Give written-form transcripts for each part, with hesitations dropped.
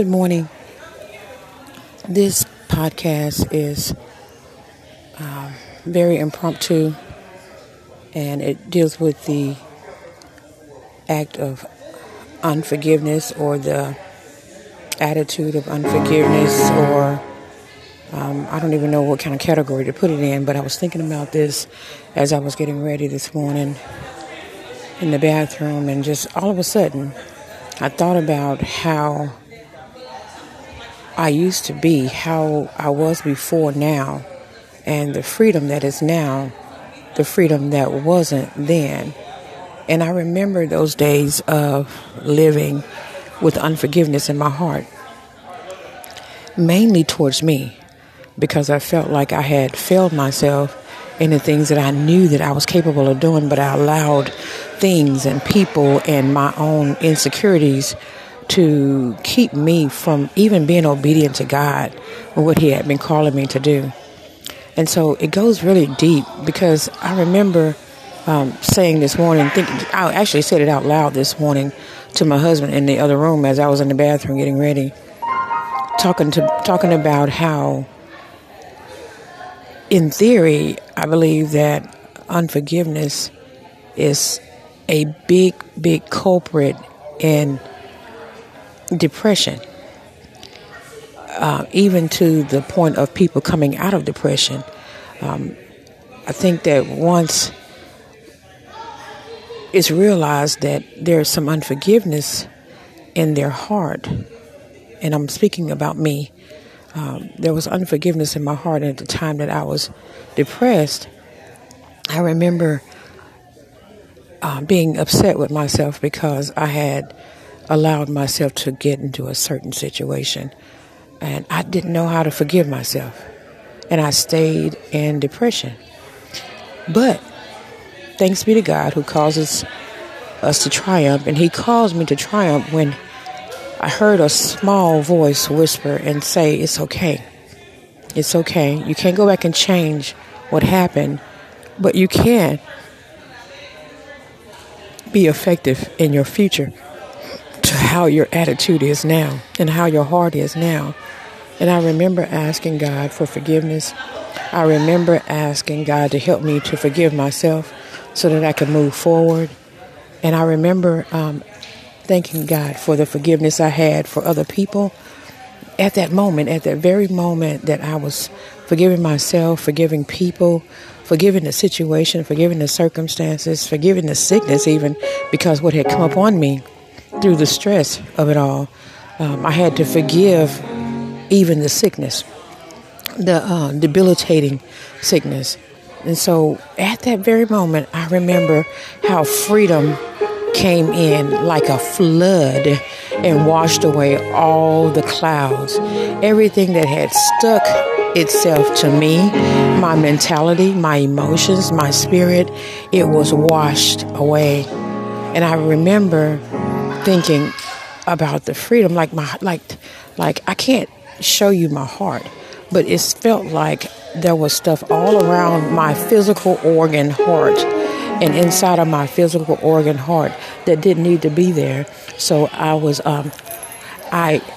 Good morning. This podcast is very impromptu, and it deals with the act of unforgiveness, or the attitude of unforgiveness, or I don't even know what kind of category to put it in, but I was thinking about this as I was getting ready this morning in the bathroom, and just all of a sudden I thought about how I used to be, how I was before now, and the freedom that is now, the freedom that wasn't then. And I remember those days of living with unforgiveness in my heart, mainly towards me, because I felt like I had failed myself in the things that I knew that I was capable of doing, but I allowed things and people and my own insecurities to keep me from even being obedient to God or what He had been calling me to do. And so it goes really deep, because I remember saying this morning, I actually said it out loud this morning to my husband in the other room as I was in the bathroom getting ready, talking about how, in theory, I believe that unforgiveness is a big, big culprit in depression, even to the point of people coming out of depression. I think that once it's realized that there's some unforgiveness in their heart, and I'm speaking about me, there was unforgiveness in my heart, and at the time that I was depressed, I remember being upset with myself because I had allowed myself to get into a certain situation, and I didn't know how to forgive myself, and I stayed in depression. But thanks be to God, who causes us to triumph, and He caused me to triumph when I heard a small voice whisper and say, "It's okay. It's okay. You can't go back and change what happened, but you can be effective in your future to how your attitude is now and how your heart is now." And I remember asking God for forgiveness. I remember asking God to help me to forgive myself so that I could move forward. And I remember thanking God for the forgiveness I had for other people at that moment, at that very moment that I was forgiving myself, forgiving people, forgiving the situation, forgiving the circumstances, forgiving the sickness even, because what had come upon me through the stress of it all, I had to forgive even the sickness, the debilitating sickness. And so at that very moment, I remember how freedom came in like a flood and washed away all the clouds, everything that had stuck itself to me, my mentality, my emotions, my spirit. It was washed away. And I remember thinking about the freedom, like I can't show you my heart, but it felt like there was stuff all around my physical organ heart and inside of my physical organ heart that didn't need to be there. So I was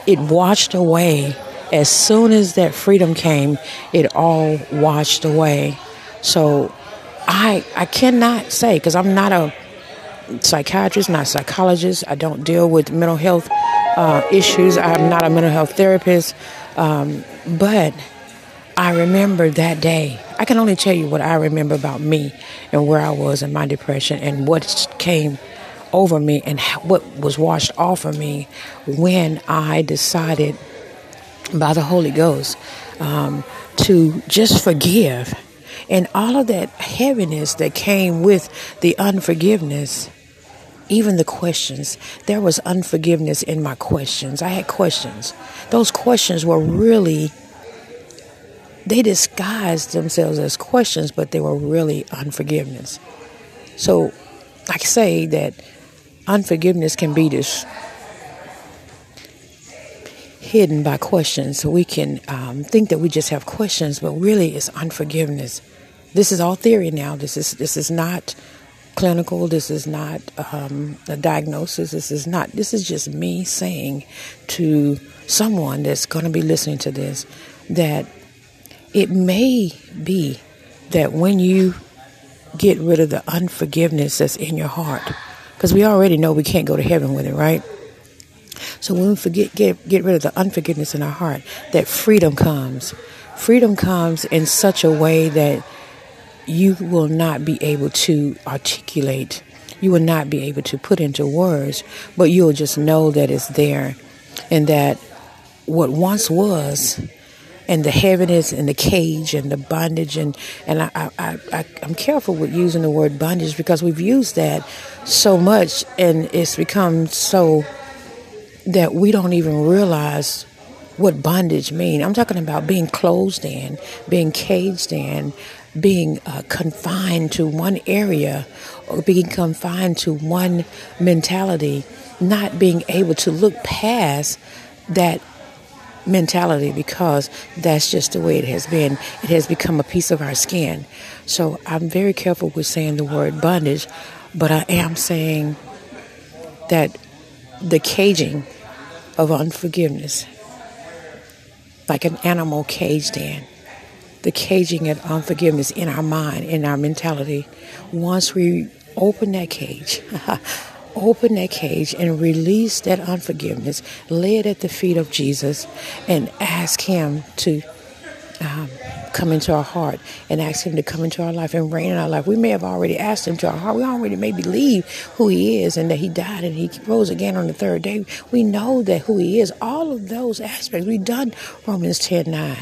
it washed away. As soon as that freedom came, it all washed away. So I cannot say, because I'm not a psychiatrist, not a psychologist. I don't deal with mental health issues. I'm not a mental health therapist. But I remember that day. I can only tell you what I remember about me and where I was in my depression and what came over me and what was washed off of me when I decided by the Holy Ghost to just forgive. And all of that heaviness that came with the unforgiveness, even the questions. There was unforgiveness in my questions. I had questions. Those questions were really, they disguised themselves as questions, but they were really unforgiveness. So I say that unforgiveness can be this hidden by questions. So we can think that we just have questions, but really it's unforgiveness. This is all theory now. This is not clinical. This is not a diagnosis. This is just me saying to someone that's going to be listening to this that it may be that when you get rid of the unforgiveness that's in your heart, because we already know we can't go to heaven with it, right? So when we get rid of the unforgiveness in our heart, that freedom comes. Freedom comes in such a way that you will not be able to articulate. You will not be able to put into words, but you'll just know that it's there, and that what once was, and the heaviness and the cage and the bondage, and I'm careful with using the word bondage because we've used that so much, and it's become so that we don't even realize what bondage means. I'm talking about being closed in, being caged in, being confined to one area, or being confined to one mentality, not being able to look past that mentality because that's just the way it has been. It has become a piece of our skin. So I'm very careful with saying the word bondage, but I am saying that the caging of unforgiveness, like an animal caged in, the caging of unforgiveness in our mind, in our mentality, once we open that cage, open that cage and release that unforgiveness, lay it at the feet of Jesus and ask him to come into our heart, and ask him to come into our life and reign in our life. We may have already asked him to our heart. We already may believe who he is and that he died and he rose again on the third day. We know that who he is. All of those aspects. We've done Romans 10:9.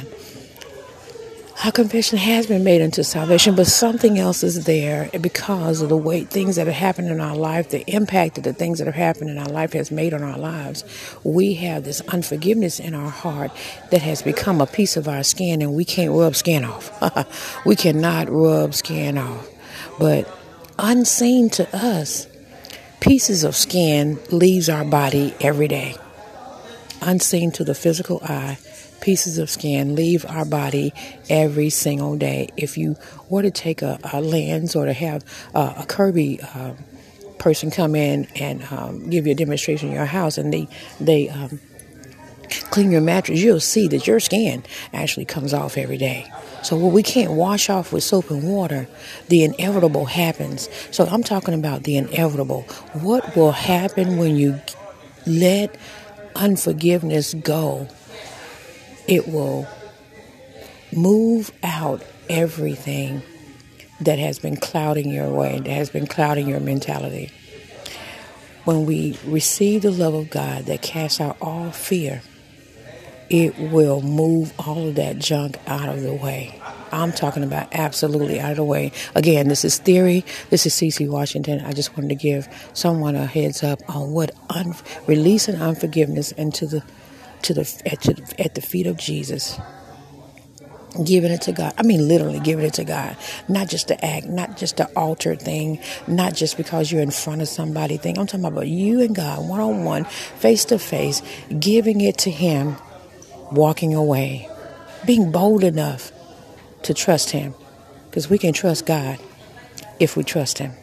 Our confession has been made unto salvation, but something else is there because of the way things that have happened in our life, the impact that the things that have happened in our life has made on our lives. We have this unforgiveness in our heart that has become a piece of our skin, and we can't rub skin off. We cannot rub skin off. But unseen to us, pieces of skin leaves our body every day. Unseen to the physical eye, pieces of skin leave our body every single day. If you were to take a lens or to have a Kirby person come in and give you a demonstration in your house, and they clean your mattress, you'll see that your skin actually comes off every day. So what we can't wash off with soap and water, the inevitable happens. So I'm talking about the inevitable. What will happen when you let unforgiveness go? It will move out everything that has been clouding your way, that has been clouding your mentality. When we receive the love of God that casts out all fear, it will move all of that junk out of the way. I'm talking about absolutely out of the way. Again, this is theory. This is CeCe Washington. I just wanted to give someone a heads up on what releasing unforgiveness into at the feet of Jesus, giving it to God. I mean, literally giving it to God, not just the act, not just the altar thing, not just because you're in front of somebody thing. I'm talking about you and God, one-on-one, face-to-face, giving it to him, walking away, being bold enough to trust him, because we can trust God if we trust him.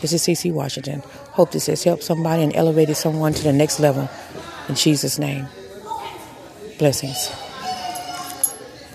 This is CeCe Washington. Hope this has helped somebody and elevated someone to the next level. In Jesus' name. Blessings.